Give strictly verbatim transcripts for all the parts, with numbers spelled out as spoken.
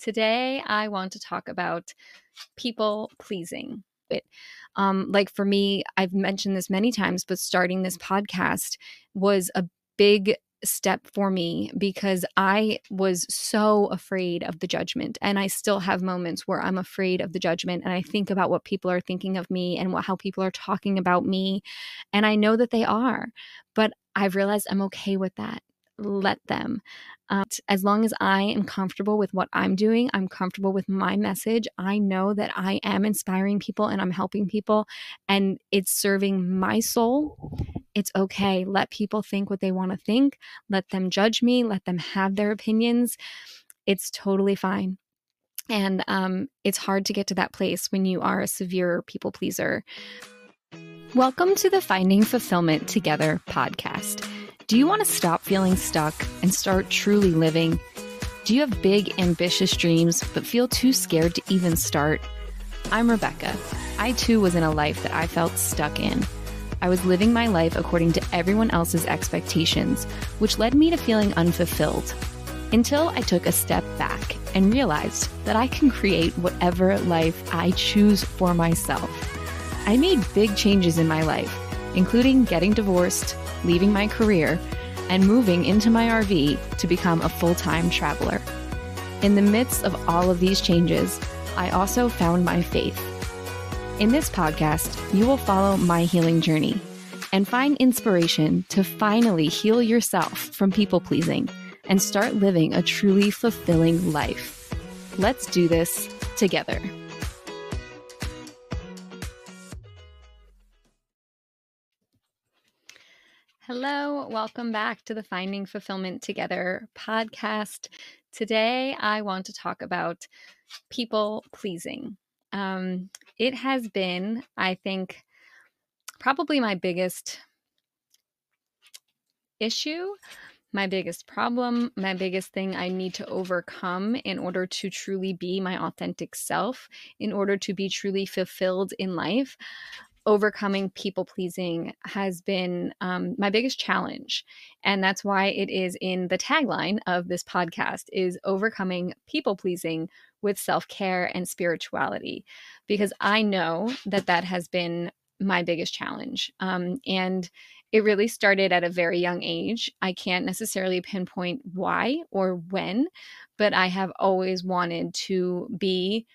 Today, I want to talk about people pleasing. It, um, like for me, I've mentioned this many times, but starting this podcast was a big step for me because I was so afraid of the judgment. And I still have moments where I'm afraid of the judgment. And I think about what people are thinking of me and what, how people are talking about me. And I know that they are, but I've realized I'm okay with that. Let them. Um, as long as I am comfortable with what I'm doing, I'm comfortable with my message. I know that I am inspiring people and I'm helping people and it's serving my soul. It's okay. Let people think what they want to think. Let them judge me. Let them have their opinions. It's totally fine. And um, it's hard to get to that place when you are a severe people pleaser. Welcome to the Finding Fulfillment Together podcast. Do you want to stop feeling stuck and start truly living? Do you have big, ambitious dreams, but feel too scared to even start? I'm Rebecca. I too was in a life that I felt stuck in. I was living my life according to everyone else's expectations, which led me to feeling unfulfilled until I took a step back and realized that I can create whatever life I choose for myself. I made big changes in my life, including getting divorced, leaving my career, and moving into my R V to become a full-time traveler. In the midst of all of these changes, I also found my faith. In this podcast, you will follow my healing journey and find inspiration to finally heal yourself from people-pleasing and start living a truly fulfilling life. Let's do this together. Hello, welcome back to the Finding Fulfillment Together podcast. Today, I want to talk about people pleasing. Um, it has been, I think, probably my biggest issue, my biggest problem, my biggest thing I need to overcome in order to truly be my authentic self, in order to be truly fulfilled in life. Overcoming people-pleasing has been um, my biggest challenge. And that's why it is in the tagline of this podcast is overcoming people-pleasing with self-care and spirituality, because I know that that has been my biggest challenge. Um, and it really started at a very young age. I can't necessarily pinpoint why or when, but I have always wanted to be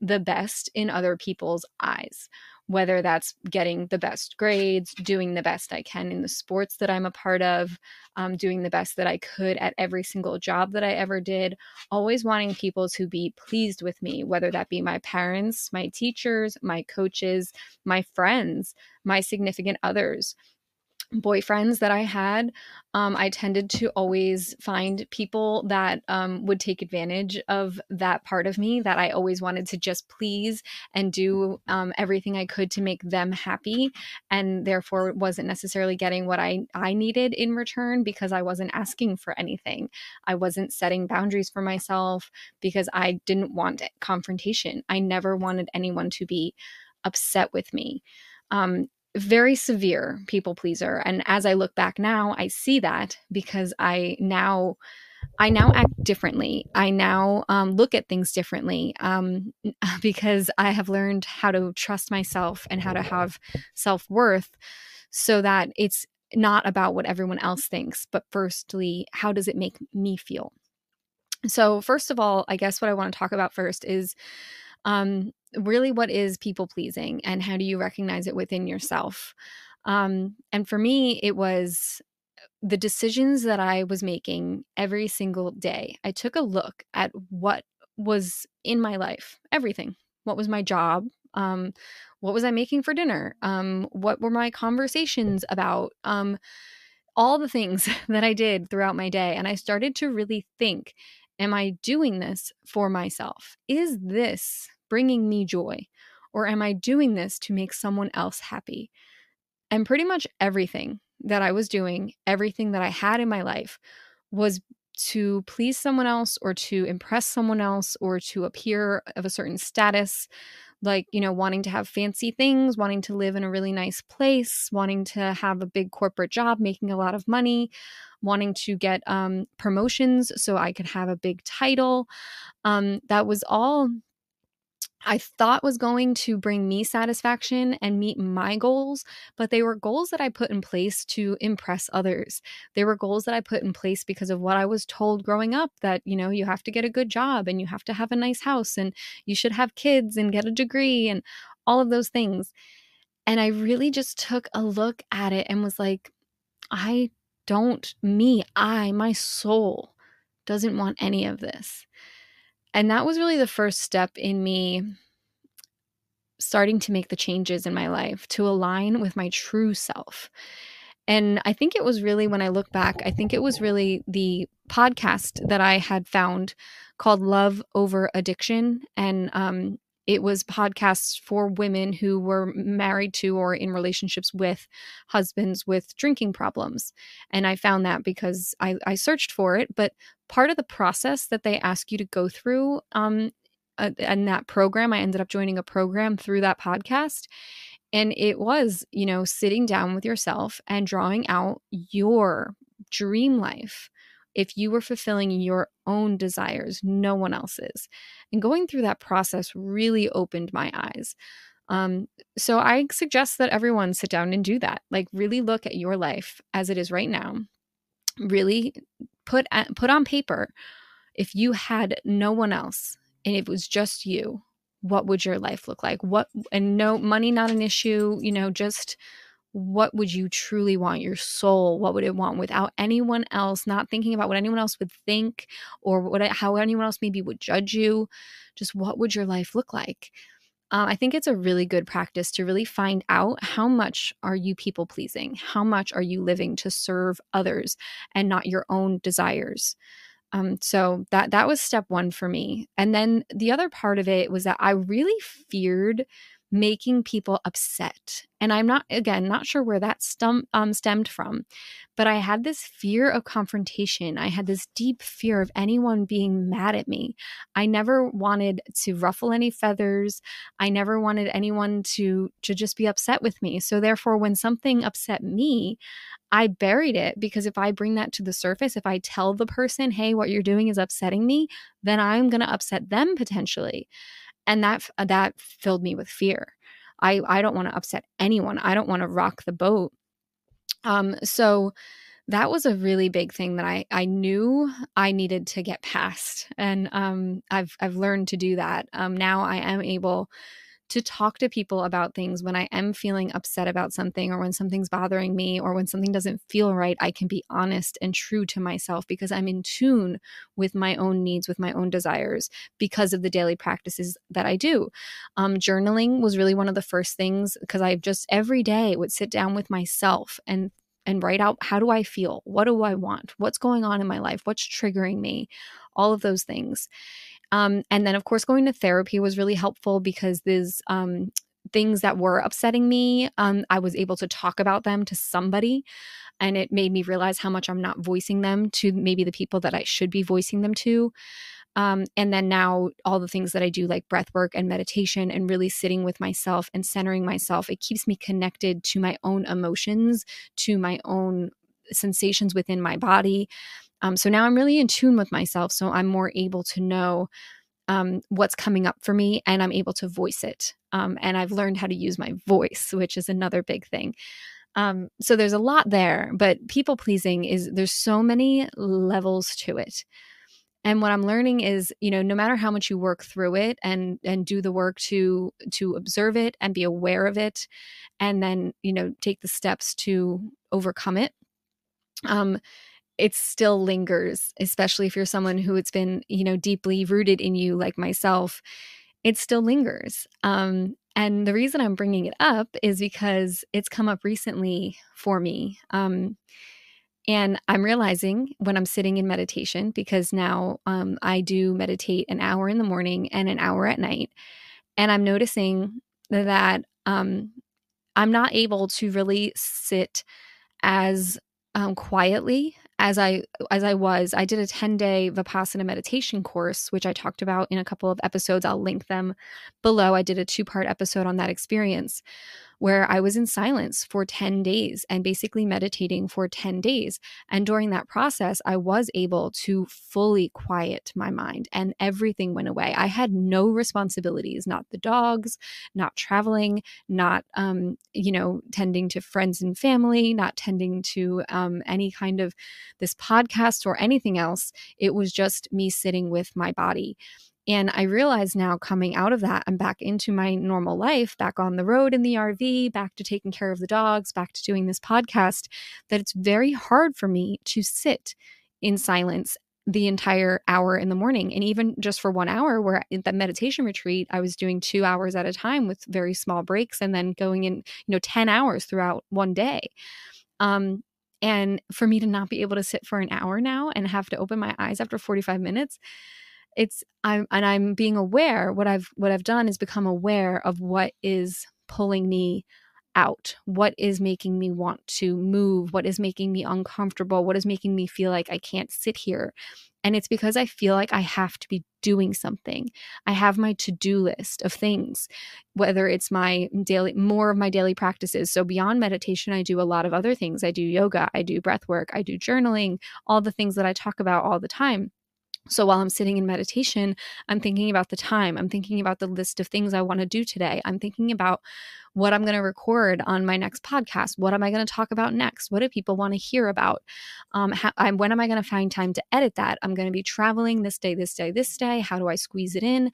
the best in other people's eyes. Whether that's getting the best grades, doing the best I can in the sports that I'm a part of, um, doing the best that I could at every single job that I ever did, always wanting people to be pleased with me, whether that be my parents, my teachers, my coaches, my friends, my significant others. Boyfriends that I had, um, I tended to always find people that um, would take advantage of that part of me that I always wanted to just please and do um, everything I could to make them happy, and therefore wasn't necessarily getting what I, I needed in return because I wasn't asking for anything. I wasn't setting boundaries for myself because I didn't want confrontation. I never wanted anyone to be upset with me. Um, Very severe people pleaser. And as I look back now, I see that because I now, I now act differently. I now um, look at things differently um, because I have learned how to trust myself and how to have self-worth so that it's not about what everyone else thinks, but firstly, how does it make me feel? So first of all, I guess what I want to talk about first is um, really what is people pleasing and how do you recognize it within yourself? Um, and for me, it was the decisions that I was making every single day. I took a look at what was in my life, everything. What was my job? Um, what was I making for dinner? Um, what were my conversations about? Um, all the things that I did throughout my day. And I started to really think, am I doing this for myself? Is this bringing me joy? Or am I doing this to make someone else happy? And pretty much everything that I was doing, everything that I had in my life was to please someone else or to impress someone else or to appear of a certain status, like, you know, wanting to have fancy things, wanting to live in a really nice place, wanting to have a big corporate job, making a lot of money, wanting to get um, promotions so I could have a big title. Um, that was all I thought was going to bring me satisfaction and meet my goals, but they were goals that I put in place to impress others. They were goals that I put in place because of what I was told growing up, that, you know, you have to get a good job and you have to have a nice house and you should have kids and get a degree and all of those things. And I really just took a look at it and was like, I don't, me, I, my soul doesn't want any of this. And that was really the first step in me starting to make the changes in my life to align with my true self. And I think it was really, when I look back, I think it was really the podcast that I had found called Love Over Addiction. And um, it was podcasts for women who were married to or in relationships with husbands with drinking problems. And I found that because I, I searched for it, but part of the process that they ask you to go through um, in that program, I ended up joining a program through that podcast. And it was, you know, sitting down with yourself and drawing out your dream life if you were fulfilling your own desires, no one else's. And going through that process really opened my eyes. Um, so I suggest that everyone sit down and do that. Like, really look at your life as it is right now. Really put at, put on paper, if you had no one else and it was just you, what would your life look like? What, and no money, not an issue, you know, just what would you truly want? Your soul, what would it want without anyone else? Not thinking about what anyone else would think or what, how anyone else maybe would judge you. Just what would your life look like? Uh, I think it's a really good practice to really find out, how much are you people pleasing? How much are you living to serve others and not your own desires? Um, so that that was step one for me. And then the other part of it was that I really feared making people upset. And I'm not, again, not sure where that stum, um, stemmed from, but I had this fear of confrontation. I had this deep fear of anyone being mad at me. I never wanted to ruffle any feathers. I never wanted anyone to, to just be upset with me. So therefore, when something upset me, I buried it, because if I bring that to the surface, if I tell the person, hey, what you're doing is upsetting me, then I'm going to upset them potentially. And that that filled me with fear. I, I don't want to upset anyone. I don't want to rock the boat. Um, so that was a really big thing that I, I knew I needed to get past. And um, I've, I've learned to do that. Um, now I am able to talk to people about things when I am feeling upset about something, or when something's bothering me, or when something doesn't feel right. I can be honest and true to myself because I'm in tune with my own needs, with my own desires, because of the daily practices that I do. Um, journaling was really one of the first things, because I just every day would sit down with myself and and write out, how do I feel? What do I want? What's going on in my life? What's triggering me? All of those things. Um, and then, of course, going to therapy was really helpful, because these um, things that were upsetting me, um, I was able to talk about them to somebody, and it made me realize how much I'm not voicing them to maybe the people that I should be voicing them to. Um, and then now all the things that I do, like breath work and meditation and really sitting with myself and centering myself, it keeps me connected to my own emotions, to my own sensations within my body. Um, so now I'm really in tune with myself. So I'm more able to know um, what's coming up for me, and I'm able to voice it. Um, and I've learned how to use my voice, which is another big thing. Um, so there's a lot there, but people pleasing is, there's so many levels to it. And what I'm learning is, you know, no matter how much you work through it and and do the work to to observe it and be aware of it, and then, you know, take the steps to overcome it, um, it still lingers, especially if you're someone who it's been, you know, deeply rooted in you, like myself. It still lingers. Um, and the reason I'm bringing it up is because it's come up recently for me. Um And I'm realizing when I'm sitting in meditation, because now um, I do meditate an hour in the morning and an hour at night, and I'm noticing that um, I'm not able to really sit as um, quietly as I as I was, I did a ten-day Vipassana meditation course, which I talked about in a couple of episodes. I'll link them below. I did a two-part episode on that experience where I was in silence for ten days and basically meditating for ten days. And during that process, I was able to fully quiet my mind and everything went away. I had no responsibilities, not the dogs, not traveling, not, um, you know, tending to friends and family, not tending to um, any kind of this podcast or anything else. It was just me sitting with my body. And I realize now, coming out of that, I'm back into my normal life, back on the road in the R V, back to taking care of the dogs, back to doing this podcast, that it's very hard for me to sit in silence the entire hour in the morning. And even just for one hour where in that meditation retreat, I was doing two hours at a time with very small breaks, and then going in, you know, ten hours throughout one day. Um, and for me to not be able to sit for an hour now and have to open my eyes after forty-five minutes, It's I'm and I'm being aware. What I've what I've done is become aware of what is pulling me out, what is making me want to move, what is making me uncomfortable, what is making me feel like I can't sit here. And it's because I feel like I have to be doing something. I have my to-do list of things, whether it's my daily, more of my daily practices. So beyond meditation, I do a lot of other things. I do yoga, I do breath work, I do journaling, all the things that I talk about all the time. So while I'm sitting in meditation, I'm thinking about the time. I'm thinking about the list of things I want to do today. I'm thinking about what I'm going to record on my next podcast. What am I going to talk about next? What do people want to hear about? Um, how, I'm, when am I going to find time to edit that? I'm going to be traveling this day, this day, this day. How do I squeeze it in?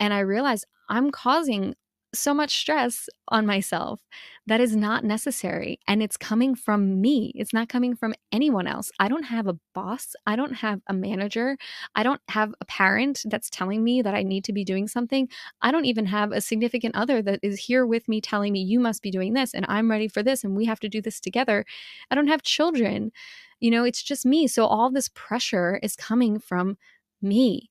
And I realize I'm causing so much stress on myself that is not necessary. And it's coming from me. It's not coming from anyone else. I don't have a boss. I don't have a manager. I don't have a parent that's telling me that I need to be doing something. I don't even have a significant other that is here with me telling me, you must be doing this, and I'm ready for this, and we have to do this together. I don't have children. You know, it's just me. So all this pressure is coming from me.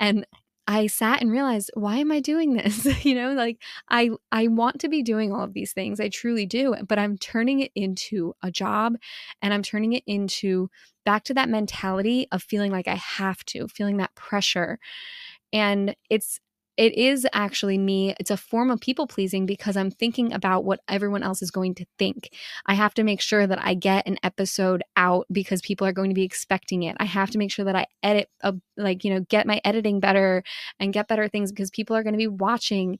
And I sat and realized, why am I doing this? You know, like I I want to be doing all of these things. I truly do. But I'm turning it into a job, and I'm turning it into back to that mentality of feeling like I have to, feeling that pressure. And it's it is actually me. It's a form of people pleasing because I'm thinking about what everyone else is going to think. I have to make sure that I get an episode out because people are going to be expecting it. I have to make sure that I edit, a, like, you know, get my editing better and get better things because people are going to be watching.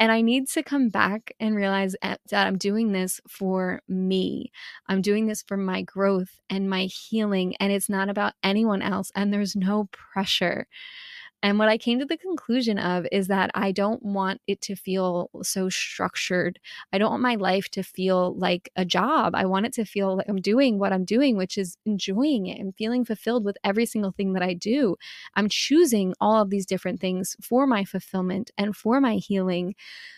And I need to come back and realize that I'm doing this for me. I'm doing this for my growth and my healing, and it's not about anyone else, and there's no pressure. And what I came to the conclusion of is that I don't want it to feel so structured. I don't want my life to feel like a job. I want it to feel like I'm doing what I'm doing, which is enjoying it and feeling fulfilled with every single thing that I do. I'm choosing all of these different things for my fulfillment and for my healing.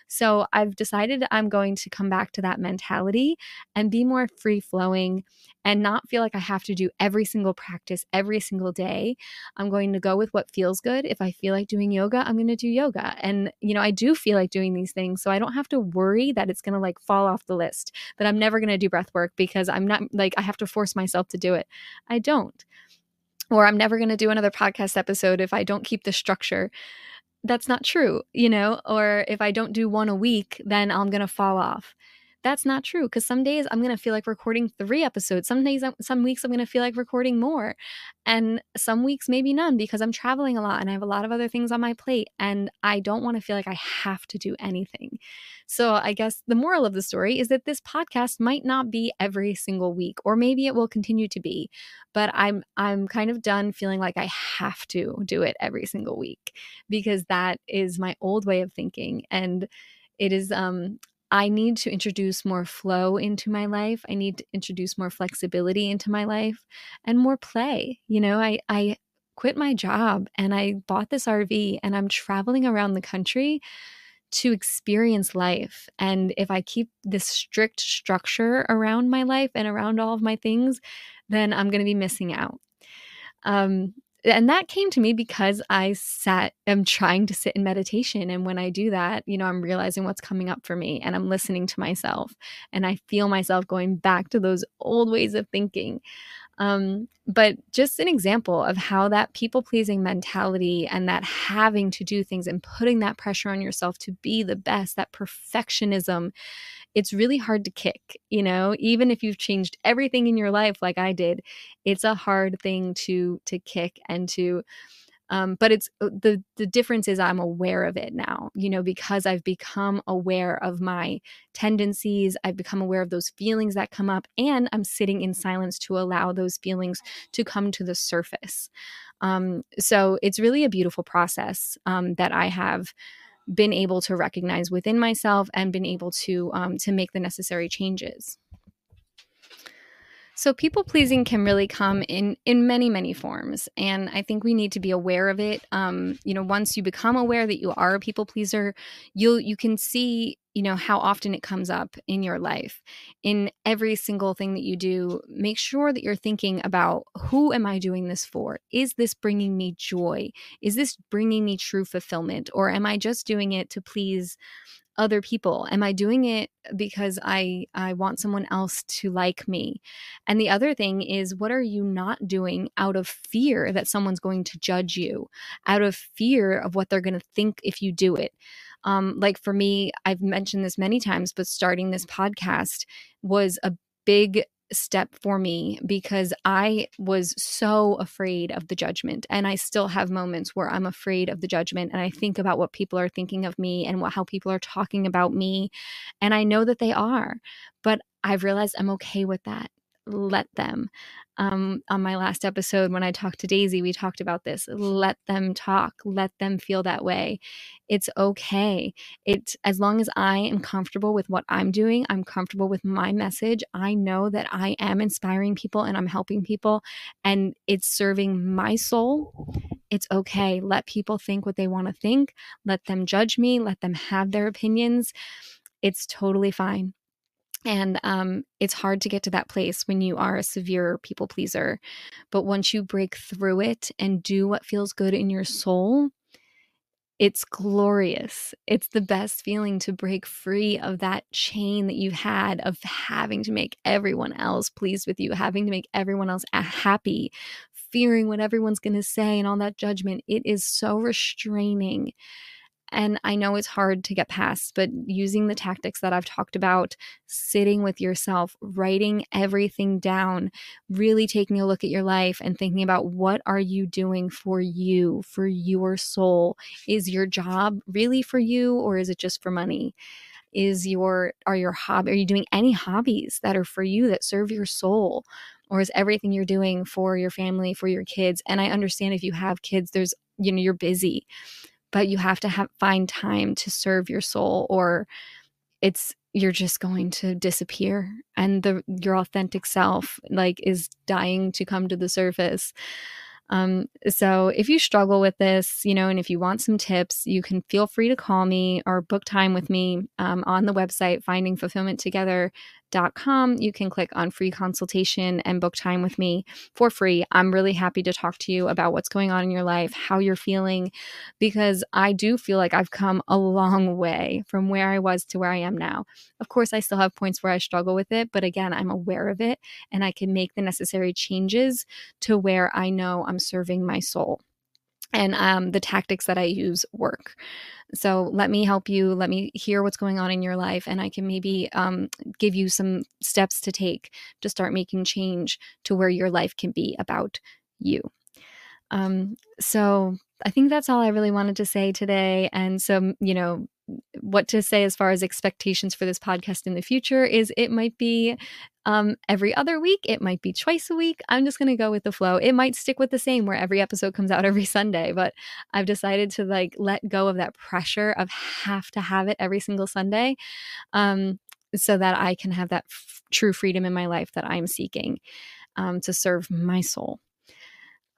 So I've decided I'm going to come back to that mentality and be more free-flowing and not feel like I have to do every single practice every single day. I'm going to go with what feels good. If I feel like doing yoga, I'm going to do yoga. And, you know, I do feel like doing these things. So I don't have to worry that it's going to like fall off the list, that I'm never going to do breath work because I'm not like, I have to force myself to do it. I don't. Or I'm never going to do another podcast episode if I don't keep the structure. That's not true, you know, or if I don't do one a week, then I'm going to fall off. That's not true, because some days I'm going to feel like recording three episodes. Some days, some weeks I'm going to feel like recording more. And some weeks maybe none because I'm traveling a lot and I have a lot of other things on my plate, and I don't want to feel like I have to do anything. So I guess the moral of the story is that this podcast might not be every single week, or maybe it will continue to be, but I'm I'm kind of done feeling like I have to do it every single week because that is my old way of thinking. And it is... um. I need to introduce more flow into my life. I need to introduce more flexibility into my life and more play. You know, I, I quit my job and I bought this R V and I'm traveling around the country to experience life. And if I keep this strict structure around my life and around all of my things, then I'm going to be missing out. Um, And that came to me because I sat, I'm trying to sit in meditation. And when I do that, you know, I'm realizing what's coming up for me, and I'm listening to myself, and I feel myself going back to those old ways of thinking. Um, but just an example of how that people-pleasing mentality and that having to do things and putting that pressure on yourself to be the best, that perfectionism, it's really hard to kick, you know, even if you've changed everything in your life like I did, it's a hard thing to to kick and to, um, but it's the, the difference is I'm aware of it now, you know, because I've become aware of my tendencies. I've become aware of those feelings that come up, and I'm sitting in silence to allow those feelings to come to the surface. Um, so it's really a beautiful process um, that I have been able to recognize within myself and been able to, um, to make the necessary changes. So people-pleasing can really come in, in many, many forms, and I think we need to be aware of it. Um, you know, once you become aware that you are a people-pleaser, you'll, you can see, you know, how often it comes up in your life. In every single thing that you do, make sure that you're thinking about, who am I doing this for? Is this bringing me joy? Is this bringing me true fulfillment? Or am I just doing it to please other people? Am I doing it because I, I want someone else to like me? And the other thing is, what are you not doing out of fear that someone's going to judge you, out of fear of what they're going to think if you do it? Um, like for me, I've mentioned this many times, but starting this podcast was a big step for me because I was so afraid of the judgment. And I still have moments where I'm afraid of the judgment, and I think about what people are thinking of me and what, how people are talking about me. And I know that they are, but I've realized I'm okay with that. Let them. Um, on my last episode, when I talked to Daisy, we talked about this. Let them talk. Let them feel that way. It's okay. It's, as long as I am comfortable with what I'm doing, I'm comfortable with my message, I know that I am inspiring people and I'm helping people and it's serving my soul, it's okay. Let people think what they want to think. Let them judge me. Let them have their opinions. It's totally fine. And um, it's hard to get to that place when you are a severe people pleaser. But once you break through it and do what feels good in your soul, it's glorious. It's the best feeling to break free of that chain that you've had of having to make everyone else pleased with you, having to make everyone else happy, fearing what everyone's going to say and all that judgment. It is so restraining. And I know it's hard to get past, but using the tactics that I've talked about, sitting with yourself, writing everything down, really taking a look at your life and thinking about, what are you doing for you, for your soul? Is your job really for you, or is it just for money? Is your, are your hobby, are you doing any hobbies that are for you, that serve your soul? Or is everything you're doing for your family, for your kids? And I understand if you have kids, there's, you know, you're busy. But you have to have, find time to serve your soul, or it's, you're just going to disappear, and the, your authentic self like is dying to come to the surface. Um, so if you struggle with this, you know, and if you want some tips, you can feel free to call me or book time with me um, on the website, finding fulfillment together dot com. You can click on free consultation and book time with me for free. I'm really happy to talk to you about what's going on in your life, how you're feeling, because I do feel like I've come a long way from where I was to where I am now. Of course, I still have points where I struggle with it, but again, I'm aware of it and I can make the necessary changes to where I know I'm serving my soul. And um, the tactics that I use work. So let me help you. Let me hear what's going on in your life. And I can maybe um, give you some steps to take to start making change to where your life can be about you. Um, so I think that's all I really wanted to say today. And so, you know, what to say as far as expectations for this podcast in the future is, it might be um, every other week. It might be twice a week. I'm just going to go with the flow. It might stick with the same, where every episode comes out every Sunday, but I've decided to like let go of that pressure of have to have it every single Sunday um, so that I can have that f- true freedom in my life that I'm seeking um, to serve my soul.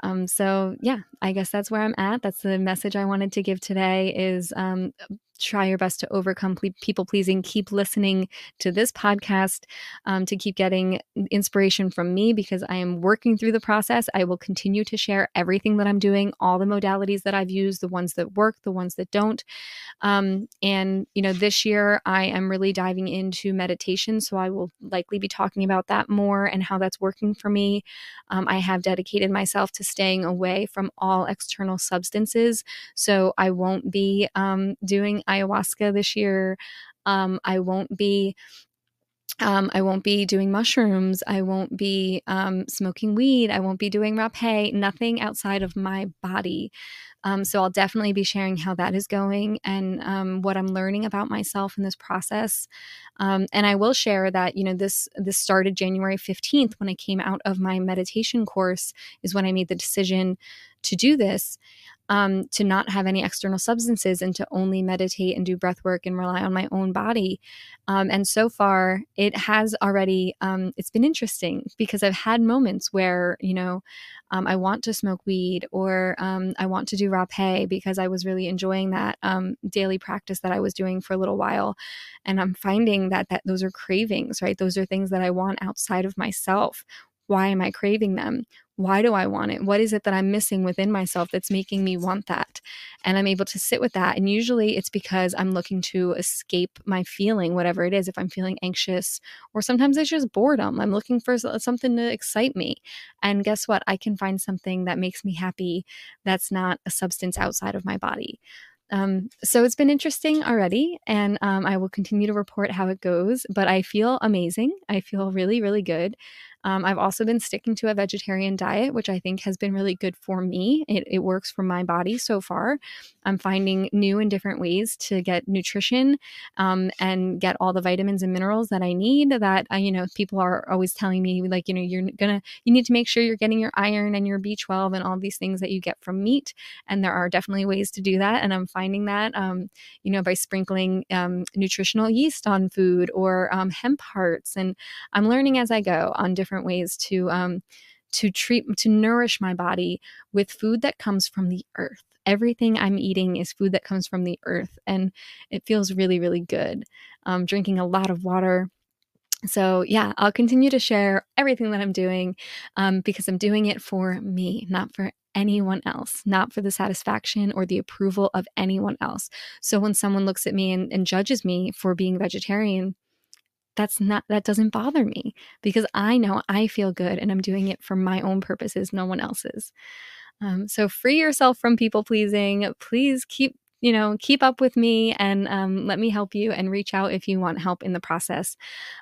Um, so yeah, I guess that's where I'm at. That's the message I wanted to give today is, um, try your best to overcome people pleasing. Keep listening to this podcast um, to keep getting inspiration from me, because I am working through the process. I will continue to share everything that I'm doing, all the modalities that I've used, the ones that work, the ones that don't. Um, and, you know, this year I am really diving into meditation. So I will likely be talking about that more and how that's working for me. Um, I have dedicated myself to staying away from all external substances. So I won't be um, doing ayahuasca this year. Um, I won't be, um, I won't be doing mushrooms. I won't be um, smoking weed. I won't be doing rapé, nothing outside of my body. Um, so I'll definitely be sharing how that is going and um, what I'm learning about myself in this process. Um, and I will share that, you know, this this started January fifteenth when I came out of my meditation course, is when I made the decision to do this, um, to not have any external substances and to only meditate and do breath work and rely on my own body. Um, and so far it has already, um, it's been interesting because I've had moments where, you know, um, I want to smoke weed, or um, I want to do rapé because I was really enjoying that um, daily practice that I was doing for a little while. And I'm finding that, that those are cravings, right? Those are things that I want outside of myself. Why am I craving them? Why do I want it? What is it that I'm missing within myself that's making me want that? And I'm able to sit with that. And usually it's because I'm looking to escape my feeling, whatever it is. If I'm feeling anxious, or sometimes it's just boredom, I'm looking for something to excite me. And guess what? I can find something that makes me happy that's not a substance outside of my body. Um, so it's been interesting already, and um, I will continue to report how it goes, but I feel amazing. I feel really, really good. Um, I've also been sticking to a vegetarian diet, which I think has been really good for me. It, it works for my body so far. I'm finding new and different ways to get nutrition um, and get all the vitamins and minerals that I need, that, uh, you know, people are always telling me, like, you know, you're gonna, you need to make sure you're getting your iron and your B twelve and all these things that you get from meat. And there are definitely ways to do that. And I'm finding that, um, you know, by sprinkling um, nutritional yeast on food, or um, hemp hearts. And I'm learning as I go on different different ways to um, to treat, to nourish my body with food that comes from the earth. Everything I'm eating is food that comes from the earth, and it feels really, really good. Um, drinking a lot of water. So yeah, I'll continue to share everything that I'm doing um, because I'm doing it for me, not for anyone else, not for the satisfaction or the approval of anyone else. So when someone looks at me and, and judges me for being vegetarian, That's not, that doesn't bother me, because I know I feel good and I'm doing it for my own purposes, no one else's. Um, so free yourself from people pleasing. Please keep, you know, keep up with me, and um, let me help you, and reach out if you want help in the process.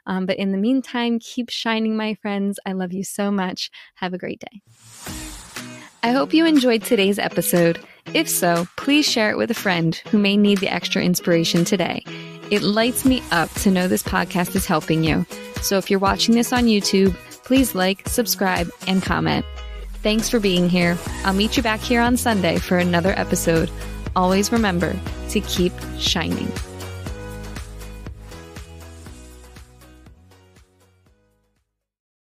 Um, but in the meantime, keep shining, my friends. I love you so much. Have a great day. I hope you enjoyed today's episode. If so, please share it with a friend who may need the extra inspiration today. It lights me up to know this podcast is helping you. So if you're watching this on YouTube, please like, subscribe, and comment. Thanks for being here. I'll meet you back here on Sunday for another episode. Always remember to keep shining.